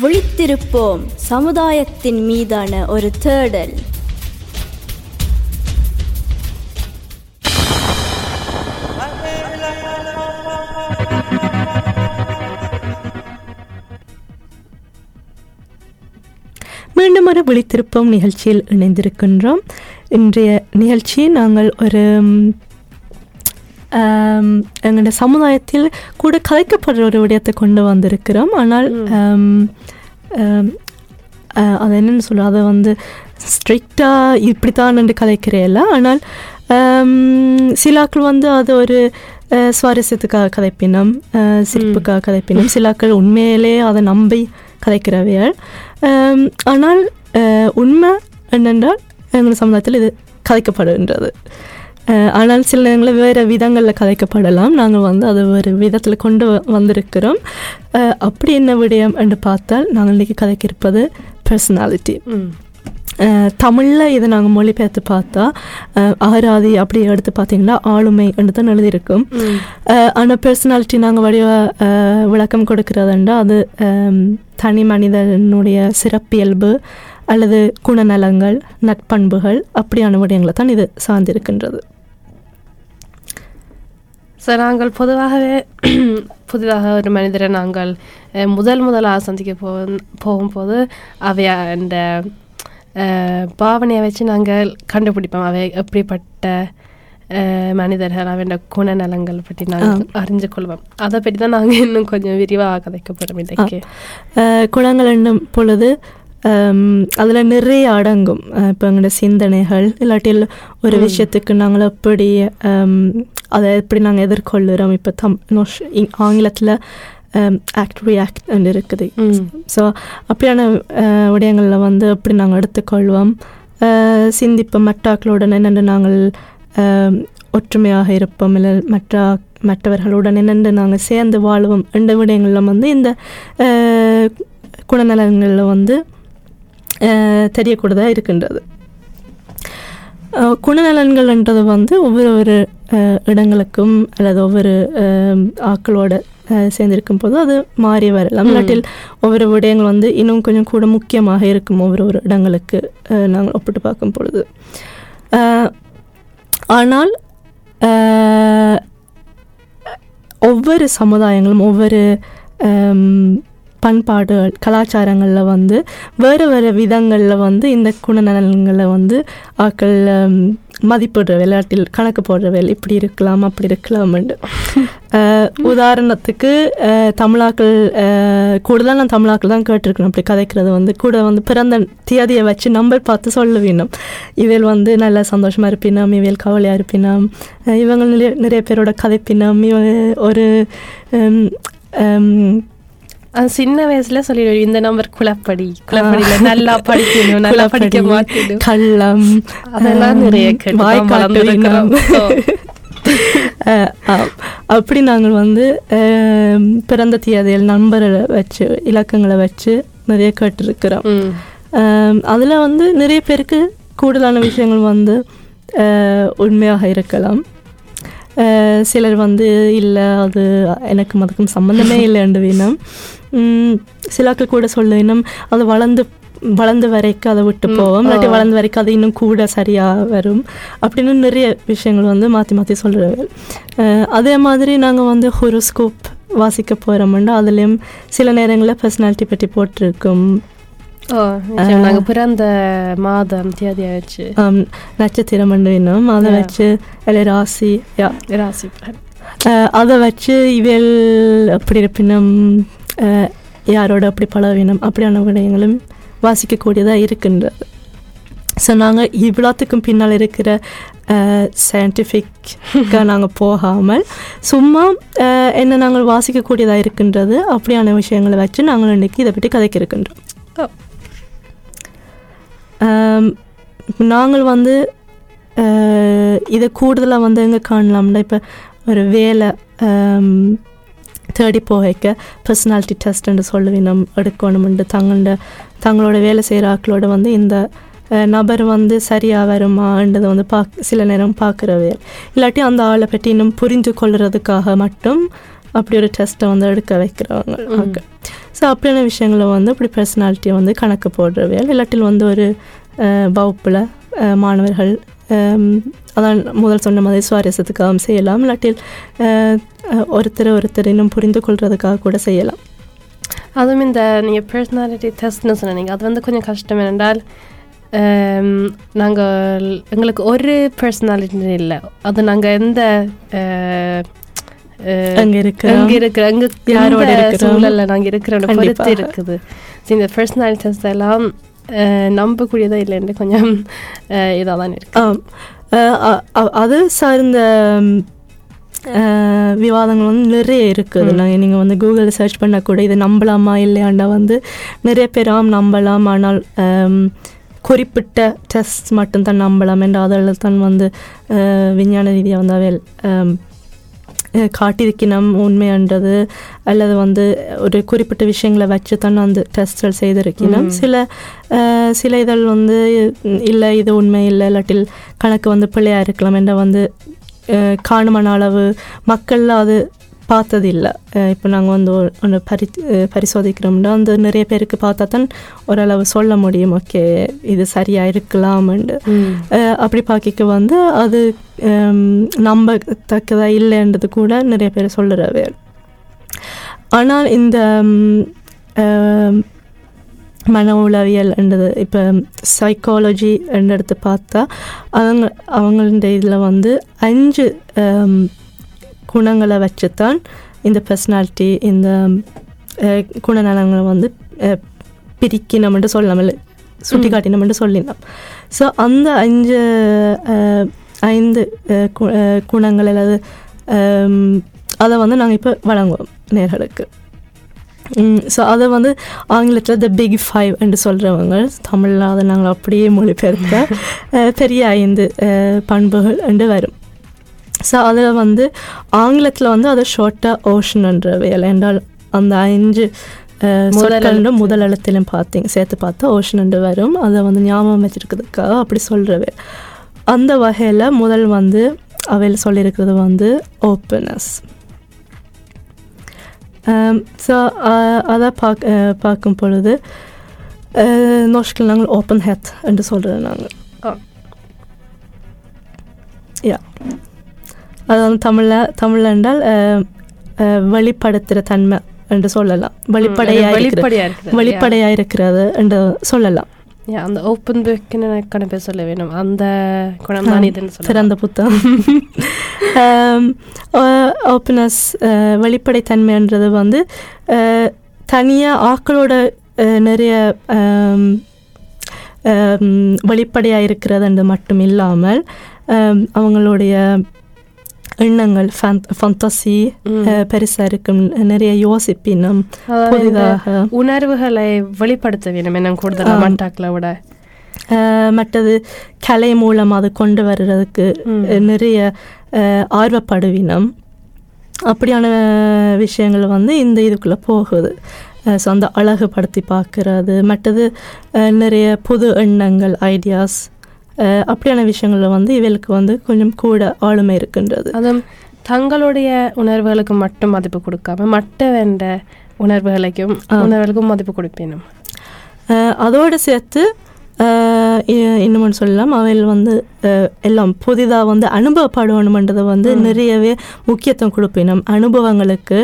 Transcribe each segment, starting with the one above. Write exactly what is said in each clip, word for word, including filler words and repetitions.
விழித்திருப்போம். சமுதாயத்தின் மீதான ஒரு தேடல். மீண்டும் ஒரு விழித்திருப்போம் நிகழ்ச்சியில் இணைந்திருக்கின்றோம். இன்றைய நிகழ்ச்சி நாங்கள் ஒரு எங்களோட சமுதாயத்தில் கூட கலைக்கப்படுற ஒரு விடயத்தை கொண்டு வந்திருக்கிறோம். ஆனால் அது என்னென்னு சொல்ல, அதை வந்து ஸ்ட்ரிக்டாக இப்படித்தான் என்று கலைக்கிறேல்ல, ஆனால் சிலாக்கள் வந்து அது ஒரு சுவாரஸ்யத்துக்காக கலைப்பினம், சிரிப்புக்காக கலைப்பினம், சிலாக்கள் உண்மையிலே அதை நம்பி கலைக்கிறவையால். ஆனால் உண்மை என்னென்றால் எங்கள் சமுதாயத்தில் இது கலைக்கப்படுகின்றது. ஆனால் சில நேரங்களில் வேறு விதங்களில் கலைக்கப்படலாம். நாங்கள் வந்து அதை ஒரு விதத்தில் கொண்டு வந்திருக்கிறோம். அப்படி என்ன விடயம் என்று பார்த்தால், நாங்கள் இன்றைக்கி கலைக்கிருப்பது பர்சனாலிட்டி. தமிழில் இதை நாங்கள் மொழிபெயர்த்து பார்த்தா அகராதி அப்படி எடுத்து பார்த்திங்கன்னா ஆளுமை என்று தான் எழுதியிருக்கும். ஆனால் பர்சனாலிட்டி நாங்கள் வடிவ விளக்கம் கொடுக்கிறதுண்டா, அது தனி மனிதனுடைய சிறப்பியல்பு அல்லது குணநலங்கள், நட்பண்புகள், அப்படியான விடயங்களை தான் இது சார்ந்திருக்கின்றது. சார், நாங்கள் பொதுவாகவே புதிதாக ஒரு மனிதரை நாங்கள் முதல் முதலாக சந்திக்க போ போகும்போது அவைய இந்த பாவனையை வச்சு நாங்கள் கண்டுபிடிப்போம். அவை எப்படிப்பட்ட மனிதர்கள், அவன் குணநலங்கள் பற்றி நாங்கள் அறிஞ்சு கொள்வோம். அதை பற்றி தான் நாங்கள் இன்னும் கொஞ்சம் விரிவாக கதைக்கப்படுறோம். இன்றைக்கு குணங்கள் என்னும் பொழுது அதில் நிறைய அடங்கும். இப்போ எங்களோட சிந்தனைகள், இல்லாட்டில் ஒரு விஷயத்துக்கு நாங்கள் எப்படி அதை எப்படி நாங்கள் எதிர்கொள்ளுகிறோம். இப்போ தம் ஆங்கிலத்தில் ஆக்ட் ரியாக்ட் என்று இருக்குது. ஸோ அப்படியான விடயங்களில் வந்து எப்படி நாங்கள் எடுத்துக்கொள்வோம், சிந்திப்போம், மற்றாக்களுடன் என்னென்று நாங்கள் ஒற்றுமையாக இருப்போம், இல்லை மற்ற மற்றவர்களுடன் என்னென்று நாங்கள் சேர்ந்து வாழ்வோம் என்ற விடயங்களில் வந்து இந்த குணநலங்களில் வந்து தெரியக்கூடியதாக இருக்கின்றது. குணநலன்கள்ன்றது வந்து ஒவ்வொரு ஒரு இடங்களுக்கும் அல்லது ஒவ்வொரு ஆக்களோடு சேர்ந்திருக்கும் போது அது மாறி வரலாம். நாட்டில் ஒவ்வொரு விடயங்கள் வந்து இன்னும் கொஞ்சம் கூட முக்கியமாக இருக்கும் ஒவ்வொரு ஒரு இடங்களுக்கு நாங்கள் ஒப்பிட்டு பார்க்கும் பொழுது. ஆனால் ஒவ்வொரு சமுதாயங்களும் ஒவ்வொரு பண்பாடுகள், கலாச்சாரங்களில் வந்து வேறு வேறு விதங்களில் வந்து இந்த குணநலன்களை வந்து ஆக்கள் மதிப்பிடுற விளையாட்டில் கணக்கு போடுற வேலை இப்படி இருக்கலாம் அப்படி இருக்கலாம்ண்டு. உதாரணத்துக்கு தமிழாக்கள் கூடுதலாக நான் தமிழாக்கள் தான் கேட்டிருக்கணும். அப்படி கதைக்கிறது வந்து கூட வந்து பிறந்த தியதியை வச்சு நம்பர் பார்த்து சொல்ல வேணும். இவள் வந்து நல்லா சந்தோஷமாக இருப்பினோம், இவள் கவலையாக இருப்பினோம், இவங்க நிறைய நிறைய பேரோட கதைப்பினோம், இவங்க ஒரு அது சின்ன வயசுல சொல்லிடுவோம், இந்த நம்பர் குலப்படி, குலப்படியில் நல்லா படிக்கணும், நல்லா படிக்க மாட்டேன், கள்ளம், அதெல்லாம் நிறைய வாய்க்காலம். அப்படி நாங்கள் வந்து பிறந்த தேதியில் நம்பரை வச்சு இலக்கங்களை வச்சு நிறைய கேட்டிருக்கிறோம். அதில் வந்து நிறைய பேருக்கு கூடுதலான விஷயங்கள் வந்து உண்மையாக இருக்கலாம். சிலர் வந்து இல்லை அது எனக்கும் அதுக்கும் சம்மந்தமே இல்லைன்னு வேணும். சிலாக்கள் கூட சொல்ல இன்னும் அது வளர்ந்து வளர்ந்து வரைக்கும் அதை விட்டு போவோம், இல்லாட்டி வளர்ந்து வரைக்கும் அது இன்னும் கூட சரியாக வரும் அப்படின்னு நிறைய விஷயங்கள் வந்து மாற்றி மாற்றி சொல்கிறாங்க. அதே மாதிரி நாங்கள் வந்து ஹொரோஸ்கோப் வாசிக்க போகிறோம்னா அதுலேயும் சில நேரங்களில் பர்சனாலிட்டி பற்றி போட்டிருக்கும். நாங்கள் பிறந்த மாதம் தேதியை வச்சு நட்சத்திரம் பண்ண வேணும், அதை வச்சு இல்லை ராசி ராசி அதை வச்சு இவள் அப்படி இருப்பினும் யாரோட அப்படி பழக வேணும், அப்படியான விடயங்களும் வாசிக்கக்கூடியதாக இருக்கின்றது. ஸோ நாங்கள் இவ்வளோத்துக்கும் பின்னால் இருக்கிற சயின்டிஃபிக்காக நாங்கள் போகாமல் சும்மா என்ன நாங்கள் வாசிக்கக்கூடியதாக இருக்கின்றது, அப்படியான விஷயங்களை வச்சு நாங்கள் இன்றைக்கி இதை பற்றி கதைக்க இருக்கின்றோம். நாங்கள் வந்து இதை கூடுதலாக வந்து எங்கே காணலாம்னா, இப்போ ஒரு வேலை தேடி போகைக்க பர்சனாலிட்டி டெஸ்ட்ன்னு சொல்லி நம் எடுக்கணும்ண்டு தங்களோட தங்களோட வேலை செய்கிற ஆக்களோட வந்து இந்த நபர் வந்து சரியாக வருமான்றதை வந்து பாக் சில நேரம் பார்க்குற வேலை இல்லாட்டி அந்த ஆளை பற்றி இன்னும் புரிஞ்சு கொள்ளுறதுக்காக மட்டும் அப்படி ஒரு டெஸ்ட்டை வந்து எடுக்க வைக்கிறவங்க ஆக்கள். ஸோ அப்படியான விஷயங்களை வந்து இப்படி பர்சனாலிட்டியை வந்து கணக்கு போடுற வேலை இல்லாட்டில் வந்து ஒரு வகுப்பில் மாணவர்கள் அதான் முதல் சொன்ன மாதிரி சுவாரஸ்யத்துக்காகவும் செய்யலாம், இல்லாட்டில் ஒருத்தர் ஒருத்தர் இன்னும் புரிந்து கொள்கிறதுக்காக கூட செய்யலாம். அதுவும் இந்த நீங்கள் பர்சனாலிட்டி டெஸ்ட்னு சொன்னீங்க, அது வந்து கொஞ்சம் கஷ்டம். ஏனென்றால் நாங்கள் எங்களுக்கு ஒரு பர்சனாலிட்டி இல்லை, அது நாங்கள் எந்த அங்கே இருக்கிற அங்கே இருக்கிற அங்கே யாரோட சூழல்ல நாங்கள் இருக்கிறோட பொறுத்து இருக்குது. ஸோ இந்த பர்சனாலிட்டி டெஸ்ட் எல்லாம் நம்பக்கூடியதாக இல்லைன்னு கொஞ்சம் இதாக தான் இருக்கு. அது சார்ந்த விவாதங்கள் வந்து நிறைய இருக்குது. நாங்கள் நீங்கள் வந்து கூகுளில் சர்ச் பண்ணக்கூட இதை நம்பலாமா இல்லையாண்டா வந்து நிறைய பேராம் நம்பலாம், ஆனால் குறிப்பிட்ட டெஸ்ட் மட்டும்தான் நம்பலாம் என்ற அதில் தான் வந்து விஞ்ஞான ரீதியாக வந்து அவையில் காட்டியிருக்கணும் உண்மையான்றது, அல்லது வந்து ஒரு குறிப்பிட்ட விஷயங்களை வச்சு தான் அந்த டெஸ்ட்கள் செய்திருக்கணும். சில சில இதழ் வந்து இல்லை இது உண்மை இல்லை, இல்லாட்டில் கணக்கு வந்து பிள்ளையாக இருக்கலாம் என்ற வந்து காணுமான அளவு மக்களில் அது பார்த்ததில்லை. இப்போ நாங்கள் வந்து ஒன்று பரி பரிசோதிக்கிறோம்னா வந்து நிறைய பேருக்கு பார்த்தா தான் ஓரளவு சொல்ல முடியும், ஓகே இது சரியாக இருக்கலாம்ண்டு. அப்படி பார்க்க வந்து அது நம்பத்தக்கதாக இல்லைன்றது கூட நிறைய பேர் சொல்லுறவே. ஆனால் இந்த மன உளவியல்ன்றது இப்போ சைக்காலஜி எடுத்து பார்த்தா அவங்க அவங்களுடைய இதில் வந்து அஞ்சு குணங்களை வச்சுத்தான் இந்த பர்சனாலிட்டி இந்த குணநலங்களை வந்து பிரிக்கணும்ட்டு சொல்லலாம், இல்லை சுட்டி காட்டினோம்ட்டு சொல்லிடலாம். ஸோ அந்த அஞ்சு ஐந்து குணங்கள் அல்லது அதை வந்து நாங்கள் இப்போ வழங்குவோம் நேர்களுக்கு. ஸோ அதை வந்து ஆங்கிலத்தில் த பிக் ஃபைவ் என்று சொல்கிறவங்க, தமிழில் அதை நாங்கள் அப்படியே மொழிபெயர்க்க பெரிய ஐந்து பண்புகள் என்று வரும். ஸோ அதில் வந்து ஆங்கிலத்தில் வந்து அதை ஷார்ட்டாக ஓஷன்ன்ற வேலை என்றால் அந்த அஞ்சு சொற்கள் முதல் எழுத்திலும் பார்த்திங்க சேர்த்து பார்த்தா ஓஷன்ன்று வரும். அதை வந்து ஞாபகம் வச்சுருக்கிறதுக்காக அப்படி சொல்கிறவே. அந்த வகையில் முதல் வந்து அவையில் சொல்லியிருக்கிறது வந்து ஓப்பனஸ். ஸோ அதை பார்க்க பார்க்கும் பொழுது நோஷ்கள் நாங்கள் ஓப்பன் ஹெத் என்று சொல்கிறோம் நாங்கள். யா அது வந்து தமிழில் தமிழில் என்றால் வெளிப்படுத்துகிற தன்மை என்று சொல்லலாம், வெளிப்படையாக வெளிப்படையாக வெளிப்படையாக இருக்கிறது என்று சொல்லலாம். அந்த ஓப்பன் புக்குன்னு கணப்பே சொல்ல வேணும், அந்த குணம் தான் இதுன்னு சிறந்த புத்தகம். ஓப்பனஸ் வெளிப்படை தன்மைன்றது வந்து தனியாக ஆக்களோட நிறைய வெளிப்படையாக இருக்கிறதுன்றது மட்டும் இல்லாமல் அவங்களுடைய எண்ணங்கள் ஃபந்தசி பெருசாக இருக்கும், நிறைய யோசிப்பினம், புதிதாக உணர்வுகளை வெளிப்படுத்த வேணும் என்ன கூடுதலாக மண்டாக்களை விட. மற்றது கலை மூலம் அது கொண்டு வர்றதுக்கு நிறைய ஆர்வப்படுவினம். அப்படியான விஷயங்கள் வந்து இந்த இதுக்குள்ளே போகுது. ஸோ அந்த அழகுபடுத்தி பார்க்குறது, மற்றது நிறைய புது எண்ணங்கள் ஐடியாஸ், அப்படியான விஷயங்களில் வந்து இவளுக்கு வந்து கொஞ்சம் கூட ஆளுமை இருக்கின்றது. அதுவும் தங்களுடைய உணர்வுகளுக்கு மட்டும் மதிப்பு கொடுக்காம மற்ற வேண்ட உணர்வுகளுக்கும் உணர்வுகளுக்கும் மதிப்பு கொடுப்பினும் அதோடு சேர்த்து இன்னும் சொல்லலாம் அவையில் வந்து எல்லாம் புதிதாக வந்து அனுபவப்படணுமன்றதை வந்து நிறையவே முக்கியத்துவம் கொடுப்பினும் அனுபவங்களுக்கு,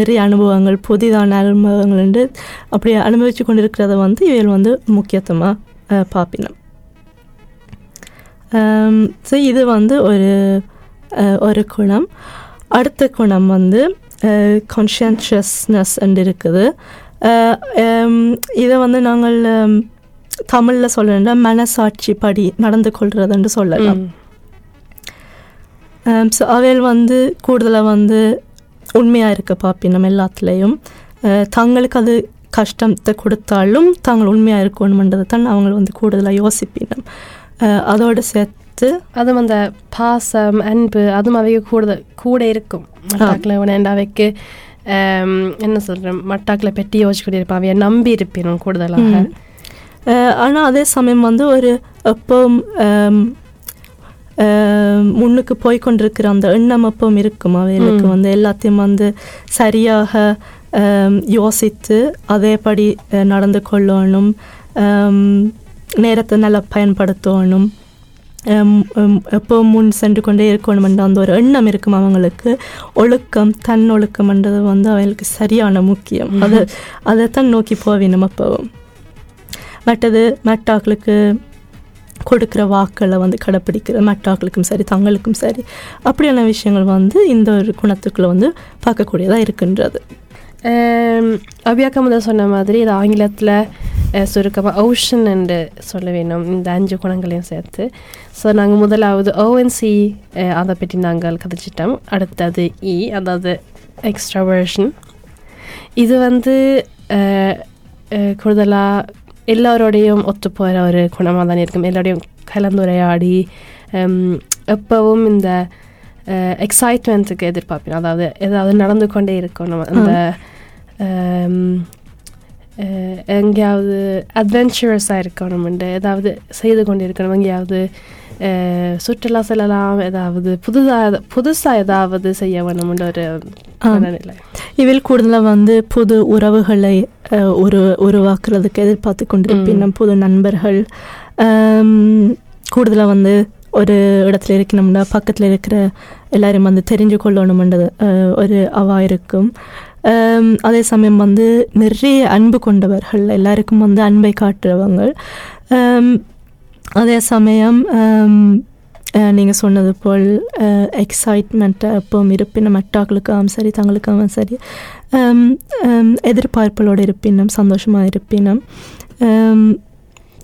நிறைய அனுபவங்கள் புதிதான அனுபவங்கள் என்று அப்படி அனுபவித்து கொண்டிருக்கிறத வந்து இவையில் வந்து முக்கியத்துவமாக பார்ப்பினும். ஸோ இது வந்து ஒரு ஒரு குணம். அடுத்த குணம் வந்து கான்ஷியன்ஷியஸ்னஸ் என்று இருக்குது. இதை வந்து நாங்கள் தமிழில் சொல்லணும்னா மனசாட்சி படி நடந்து கொள்கிறதுன்னு சொல்லலாம். ஸோ அவையில் வந்து கூடுதலாக வந்து உண்மையாக இருக்க பார்ப்போம் நம்ம எல்லாத்துலேயும். தங்களுக்கு அது கஷ்டத்தை கொடுத்தாலும் தாங்கள் உண்மையாக இருக்கணும்ன்றதை தான் அவங்க வந்து கூடுதலாக யோசிப்பினோம். அதோடு சேர்த்து அதுவும் அந்த பாசம் அன்பு அதுவும் அவைக்கு கூடுதல் கூட இருக்கும். மட்டாக்கில் உணேண்டாவைக்கு என்ன சொல்கிறேன், மட்டாக்கில் பெட்டி யோசிச்சு கொண்டிருப்பேன், அவையை நம்பி இருப்பினும் கூடுதலாக. ஆனால் அதே சமயம் வந்து ஒரு எப்போ முன்னுக்கு போய்கொண்டிருக்கிற அந்த எண்ணம் எப்பவும் இருக்கும். அவைகளுக்கு வந்து எல்லாத்தையும் வந்து சரியாக யோசித்து அதேபடி நடந்து கொள்ளணும், நேரத்தை நல்லா பயன்படுத்தணும், எப்பவும் முன் சென்று கொண்டே இருக்கணும் என்ற அந்த ஒரு எண்ணம் இருக்கும் அவங்களுக்கு. ஒழுக்கம் தன் ஒழுக்கம்ன்றது வந்து அவங்களுக்கு சரியான முக்கியம். அது அதைத்தான் நோக்கி போவினும் எப்பவும். மற்றது மட்டாக்களுக்கு கொடுக்குற வாக்களை வந்து கடைப்பிடிக்கிற மட்டாக்களுக்கும் சரி தங்களுக்கும் சரி அப்படியான விஷயங்கள் வந்து இந்த ஒரு குணத்துக்குள்ளே வந்து பார்க்கக்கூடியதாக இருக்கின்றது. அபியாக்கா முதல் சொன்ன மாதிரி இது ஆங்கிலத்தில் சுருக்கமாக ஓஷன் என்று சொல்ல வேணும், இந்த அஞ்சு குணங்களையும் சேர்த்து. ஸோ நாங்கள் முதலாவது ஓஎன்சி அதை பற்றி நாங்கள் கதைச்சிட்டோம். அடுத்தது இ, அதாவது எக்ஸ்ட்ராவர்ஷன். இது வந்து கூடுதலாக எல்லோரோடையும் ஒத்து போகிற ஒரு குணமாக தானே இருக்கும். எல்லோரையும் கலந்துரையாடி எப்பவும் இந்த எக்ஸைட்மெண்ட்டுக்கு எதிர்பார்ப்பேன், அதாவது ஏதாவது நடந்து கொண்டே இருக்கணும். அந்த எங்கேயாவது அட்வென்ச்சரஸாக இருக்கணும்ண்டு ஏதாவது செய்து கொண்டு இருக்கணும், எங்கேயாவது சுற்றுலா செல்லலாம், ஏதாவது புதுதாக புதுசாக ஏதாவது செய்ய வேணும்ன்ற ஒரு மனநிலை. இவள் கூடுதலாக வந்து புது உறவுகளை உரு உருவாக்குறதுக்கு எதிர்பார்த்து கொண்டிருப்பினும், புது நண்பர்கள் கூடுதலாக வந்து ஒரு இடத்துல இருக்கணும்னா பக்கத்தில் இருக்கிற எல்லாரும் வந்து தெரிஞ்சு கொள்ளணும்ன்றது ஒரு அவா இருக்கும். அதே சமயம் வந்து நிறைய அன்பு கொண்டவர்கள், எல்லாருக்கும் வந்து அன்பை காட்டுறவங்க. அதே சமயம் நீங்கள் சொன்னது போல் எக்ஸைட்மெண்ட்டை எப்பவும் இருப்பினும் மட்டாக்களுக்காகவும் சரி தங்களுக்காகவும் சரி எதிர்பார்ப்புகளோடு இருப்பினும் சந்தோஷமாக இருப்பினும்.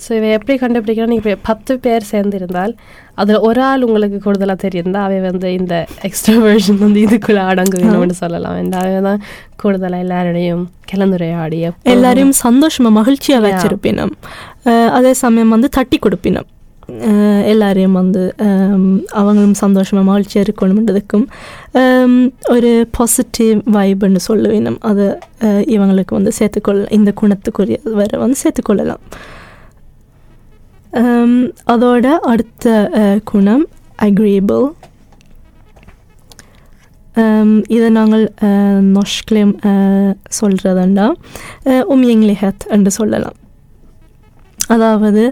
ஸோ இவை எப்படி கண்டுபிடிக்கிறோம், நீங்கள் இப்போ பத்து பேர் சேர்ந்திருந்தால் அதில் ஒரு ஆள் உங்களுக்கு கூடுதலாக தெரியிருந்தால் அவை வந்து இந்த எக்ஸ்ட்ராவர்ஷன் வந்து இதுக்குள்ளே அடங்கு வேணும்னு சொல்லலாம். இந்த அவை தான் கூடுதலாக எல்லாரோடையும் கலந்துரையாடிய எல்லாரையும் சந்தோஷமாக மகிழ்ச்சியாக வச்சிருப்பினும். அதே சமயம் வந்து தட்டி கொடுப்பினும் எல்லாரையும் வந்து அவங்களும் சந்தோஷமாக மகிழ்ச்சியாக இருக்கணும்ன்றதுக்கும் ஒரு பாசிட்டிவ் வைப்னு சொல்லுவேனும். அதை இவங்களுக்கு வந்து சேர்த்துக்கொள்ள இந்த குணத்துக்குரிய வரை வந்து சேர்த்துக்கொள்ளலாம். அதோட அடுத்த குணம் அக்ரீபிள். இதை நாங்கள் நொஷ்க்லேம் சொல்கிறதுண்டா உம்யங்லிஹத் என்று சொல்லலாம். அதாவது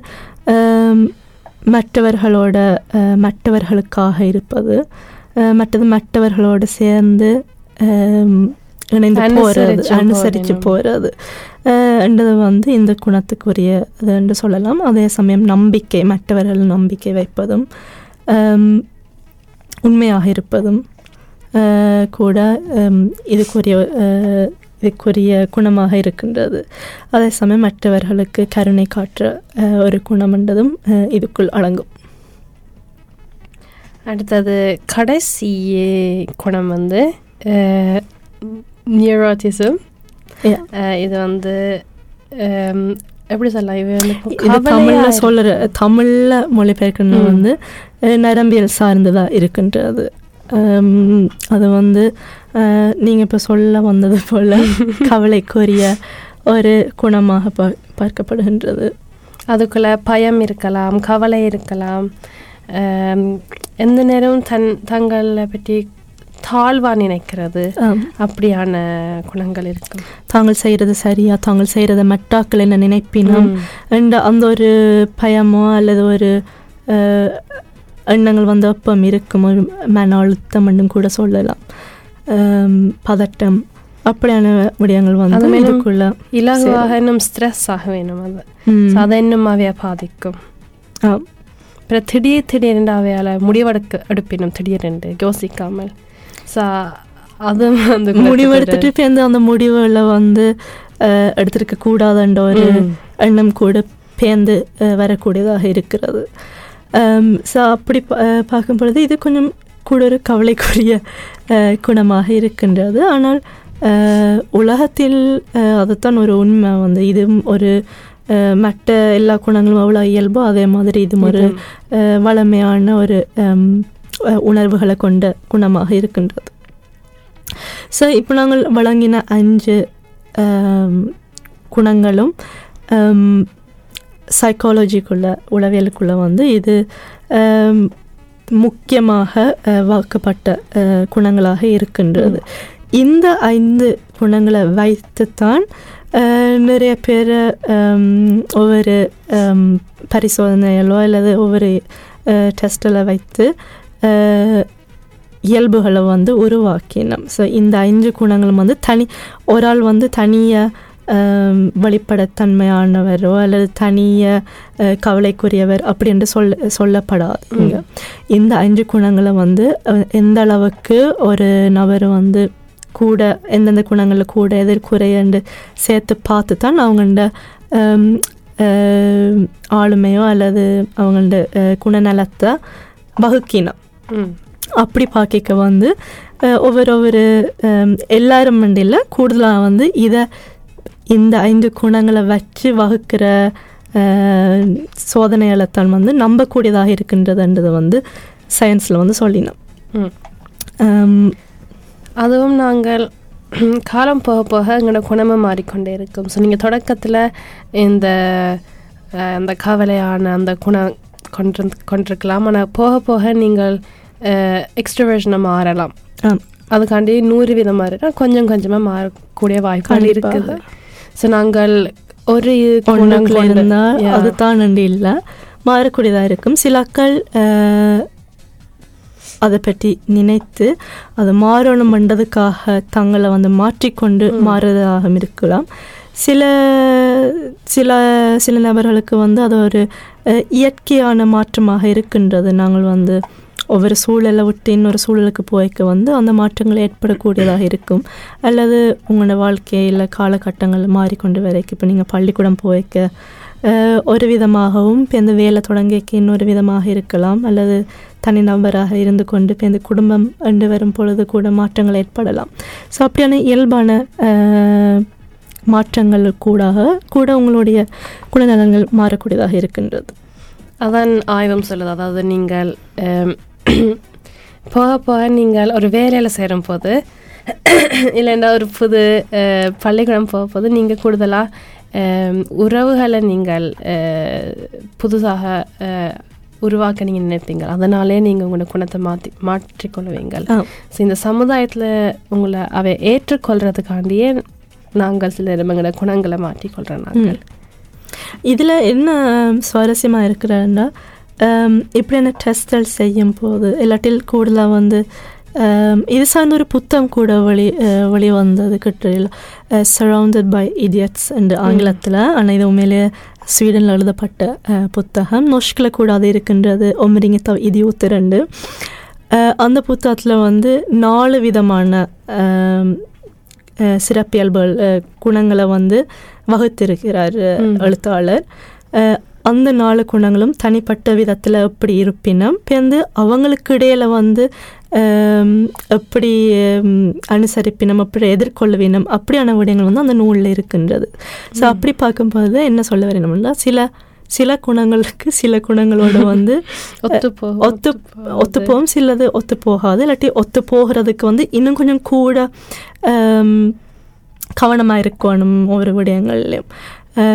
மற்றவர்களோட மற்றவர்களுக்காக இருப்பது, மற்றது மற்றவர்களோடு சேர்ந்து இணைந்து போகிறது, அனுசரித்து போகிறது என்றது வந்து இந்த குணத்துக்குரியது என்று சொல்லலாம். அதே சமயம் நம்பிக்கை, மற்றவர்கள் நம்பிக்கை வைப்பதும் உண்மையாக இருப்பதும் கூட இதுக்குரிய இதுக்குரிய குணமாக இருக்கின்றது. அதே சமயம் மற்றவர்களுக்கு கருணை காட்டுற ஒரு குணம் என்றதும் இதுக்குள் அடங்கும். அடுத்தது கடைசி குணம் வந்து நியூரோட்டிசம். இது வந்து எப்படி சொல்லலாம், இவ வந்து தமிழில் சொல்கிற தமிழில் மொழிபெயர்க்கணும் வந்து நரம்பியல் சார்ந்ததாக இருக்கின்றது. அது வந்து நீங்கள் இப்போ சொல்ல வந்தது போல் கவலைக்குரிய ஒரு குணமாக பா பார்க்கப்படுகின்றது. அதுக்குள்ளே பயம் இருக்கலாம், கவலை இருக்கலாம், எந்த நேரமும் தன் தங்களை பற்றி தாழ்வா நினைக்கிறது, அப்படியான குணங்கள் இருக்கும். தாங்கள் செய்கிறது சரியா, தாங்கள் செய்கிறத மட்டாக்கள் என்ன நினைப்பினோம் என்ற அந்த ஒரு பயமோ அல்லது ஒரு எண்ணங்கள் வந்து அப்பம் இருக்கும். ஒரு மன அழுத்தம் என்றும் கூட சொல்லலாம், பதட்டம், அப்படியான விடயங்கள் வந்து இதுக்குள்ள இலகுவாக இன்னும் ஸ்ட்ரெஸ் ஆக வேணும். அது அதை இன்னும் அவையா பாதிக்கும். அப்புறம் திடீர் திடீரென்று அவையால் முடிவெடுக்க எடுப்பினும், திடீரென்று யோசிக்காமல். ஸோ அது அந்த முடிவெடுத்துட்டு இப்போ வந்து அந்த முடிவில் வந்து எடுத்திருக்க கூடாதுன்ற ஒரு எண்ணம் கூட பேர்ந்து வரக்கூடியதாக இருக்கிறது. ஸோ அப்படி பா பார்க்கும் பொழுது இது கொஞ்சம் கூட ஒரு கவலைக்குரிய குணமாக இருக்கின்றது. ஆனால் உலகத்தில் அதுதான் ஒரு உண்மை. வந்து இது ஒரு மற்ற எல்லா குணங்களும் அவ்வளோ இயல்போ அதே மாதிரி இது ஒரு வளமையான ஒரு உணர்வுகளை கொண்ட குணமாக இருக்கின்றது. ஸோ இப்போ நாங்கள் வழங்கின அஞ்சு குணங்களும் சைக்காலஜிக்குள்ளே உளவியலுக்குள்ளே வந்து இது முக்கியமாக வாக்கப்பட்ட குணங்களாக இருக்கின்றது. இந்த ஐந்து குணங்களை வைத்துத்தான் நிறைய பேர் ஒவ்வொரு பரிசோதனைகளோ அல்லது ஒவ்வொரு டெஸ்டில் வைத்து இயல்புகளை வந்து உருவாக்கினோம். ஸோ இந்த ஐந்து குணங்களும் வந்து தனி ஒரு ஆள் வந்து தனிய வெளிப்படத்தன்மையானவரோ அல்லது தனிய கவலைக்குரியவர் அப்படின்ட்டு சொல்ல சொல்லப்படாது இங்கே. இந்த ஐந்து குணங்களை வந்து எந்த அளவுக்கு ஒரு நபர் வந்து கூட எந்தெந்த குணங்களில் கூட எதிர்குறையண்டு சேர்த்து பார்த்து தான் அவங்கள்ட ஆளுமையோ அல்லது அவங்கள்ட குணநலத்தை வகுக்கினோம். அப்படி பார்க்க வந்து ஒவ்வொரு ஒவ்வொரு எல்லாரும் மண்டியில் கூடுதலாக வந்து இதை இந்த ஐந்து குணங்களை வச்சு வகுக்கிற சோதனையளத்தான் வந்து நம்பக்கூடியதாக இருக்கின்றதுன்றது வந்து சயின்ஸில் வந்து சொல்லினோம். அதுவும் நாங்கள் காலம் போக போக எங்களோட குணமே மாறிக்கொண்டே இருக்கும். ஸோ நீங்கள் தொடக்கத்தில் இந்த அந்த கவலையான அந்த குணம் கொண்டு கொண்டிருக்கலாம். ஆனால் போக போக நீங்கள் எக்ஸ்ட்ரோவர்ஷனை மாறலாம். அதுக்காண்டி நூறு விதமாக கொஞ்சம் கொஞ்சமாக மாறக்கூடிய வாய்ப்புகள் இருக்குது. ஸோ நாங்கள் ஒரு குணங்கள் இருந்தால் அதுதான் நன்றி இல்லை மாறக்கூடியதாக இருக்கும். சிலக்கள் அதை பற்றி நினைத்து அதை மாறணும் பண்ணுறதுக்காக தங்களை வந்து மாற்றிக்கொண்டு மாறுறதாக இருக்கலாம். சில சில சில நபர்களுக்கு வந்து அது ஒரு இயற்கையான மாற்றமாக இருக்கின்றது. நாங்கள் வந்து ஒவ்வொரு சூழலை விட்டு இன்னொரு சூழலுக்கு போய்க்க வந்து அந்த மாற்றங்கள் ஏற்படக்கூடியதாக இருக்கும். அல்லது உங்களோட வாழ்க்கையில் காலகட்டங்கள் மாறிக்கொண்டு வரைக்கும் இப்போ நீங்கள் பள்ளிக்கூடம் போய்க்க ஒரு விதமாகவும் இப்போ இந்த வேலை தொடங்கிக்க இன்னொரு விதமாக இருக்கலாம். அல்லது தனிநபராக இருந்து கொண்டு இப்போ இந்த குடும்பம் என்று வரும் பொழுது கூட மாற்றங்கள் ஏற்படலாம். ஸோ அப்படியான இயல்பான மாற்றங்கள் கூடாக கூட உங்களுடைய குணநலங்கள் மாறக்கூடியதாக இருக்கின்றது. அதான் ஆய்வம் சொல்லுது. அதாவது நீங்கள் போக போக நீங்கள் ஒரு வேலையில் சேரும் போது இல்லைன்னா ஒரு புது பள்ளிக்கூடம் போக போது நீங்கள் கூடுதலாக உறவுகளை நீங்கள் புதுசாக உருவாக்க நீங்கள் நினைப்பீங்க. அதனாலே நீங்கள் உங்களோட குணத்தை மாற்றி மாற்றிக்கொள்வீங்கள். ஸோ இந்த சமுதாயத்தில் உங்களை அவை ஏற்றுக்கொள்கிறதுக்காண்டியே நாங்கள் சில எங்களோட குணங்களை மாற்றிக்கொள்கிறோம் நாங்கள். இதில் என்ன சுவாரஸ்யமாக இருக்கிறன்னா இப்படியான டெஸ்ட்கள் செய்யும் போது இல்லாட்டில் கூடுதலாக வந்து இது சார்ந்த ஒரு புத்தம் கூட வெளி வெளி வந்தது கிட்ட சரவுண்டட் பை இடியட்ஸ் என்று ஆங்கிலத்தில். ஆனால் இது உண்மையிலே ஸ்வீடனில் எழுதப்பட்ட புத்தகம். நொஷ்கில் கூட அது இருக்கின்றது ஒமரிங்க தவ் இதியூத்திரண்டு. அந்த புத்தகத்தில் வந்து நாலு விதமான சிறப்பியல்புகள் குணங்களை வந்து வகுத்திருக்கிறார் எழுத்தாளர். அந்த நாலு குணங்களும் தனிப்பட்ட விதத்தில் எப்படி இருப்பினும் பேர்ந்து அவங்களுக்கு இடையில் வந்து எப்படி அனுசரிப்பினம் அப்படி எதிர்கொள்வினம் அப்படியான விடயங்கள் வந்து அந்த நூலில் இருக்கின்றது. ஸோ அப்படி பார்க்கும்போது என்ன சொல்ல வரணும்னா சில சில குணங்களுக்கு சில குணங்களோடு வந்து ஒத்துப்போ ஒத்து ஒத்துப்போகும் சிலது ஒத்து போகாது. இல்லாட்டி ஒத்து போகிறதுக்கு வந்து இன்னும் கொஞ்சம் கூட கவனமாக இருக்கணும் ஒவ்வொரு விடயங்கள்லையும்.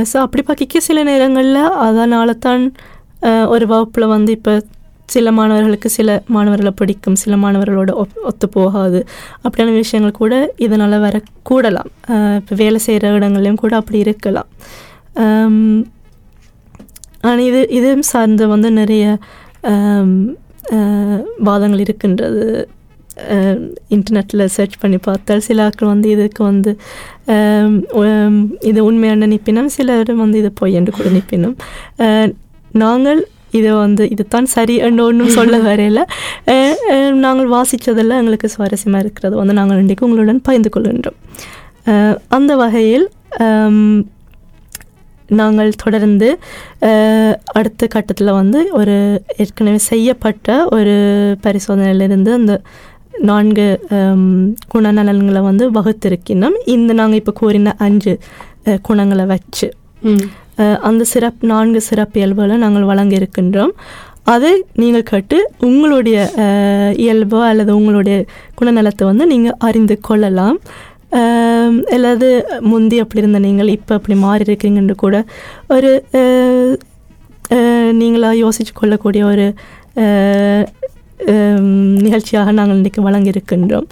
ஸோ அப்படி பார்க்க சில நேரங்களில் அதனால தான் ஒரு வகுப்பில் வந்து இப்போ சில மாணவர்களுக்கு சில மாணவர்களை பிடிக்கும் சில மாணவர்களோட ஒப் ஒத்து போகாது அப்படியான விஷயங்கள் கூட இதனால் வர கூடலாம். இப்போ வேலை செய்கிற இடங்கள்லையும் கூட அப்படி இருக்கலாம். ஆனால் இது இது சார்ந்த வந்து நிறைய வாதங்கள் இருக்கின்றது. இன்டர்நெட்டில் சர்ச் பண்ணி பார்த்தால் சில ஆட்கள் வந்து இதுக்கு வந்து இது உண்மையான நிற்பினும் சிலர் வந்து இது பொய் என்று கூட நிற்பினும். நாங்கள் இதை வந்து இதுதான் சரி என்று ஒன்றும் சொல்ல வரையில நாங்கள் வாசித்ததெல்லாம் எங்களுக்கு சுவாரஸ்யமாக இருக்கிறது வந்து நாங்கள் இன்றைக்கு உங்களுடன் பகிர்ந்து கொள்கின்றோம். அந்த வகையில் நாங்கள் தொடர்ந்து அடுத்த கட்டத்தில் வந்து ஒரு ஏற்கனவே செய்யப்பட்ட ஒரு பரிசோதனையிலிருந்து அந்த நான்கு குணநலன்களை வந்து வகுத்திருக்கணும். இந்த நாங்கள் இப்போ கூறின அஞ்சு குணங்களை வச்சு அந்த சிறப்பு நான்கு சிறப்பு இயல்புகளை நாங்கள் வழங்கியிருக்கின்றோம். அதை நீங்கள் கேட்டு உங்களுடைய இயல்போ அல்லது உங்களுடைய குணநலத்தை வந்து நீங்கள் அறிந்து கொள்ளலாம். அல்லது முந்தி அப்படி இருந்த நீங்கள் இப்போ அப்படி மாறி இருக்கீங்கன்னு கூட ஒரு நீங்களாக யோசித்து கொள்ளக்கூடிய ஒரு நிகழ்ச்சியாக நாங்கள் இன்றைக்கு வழங்கியிருக்கின்றோம்.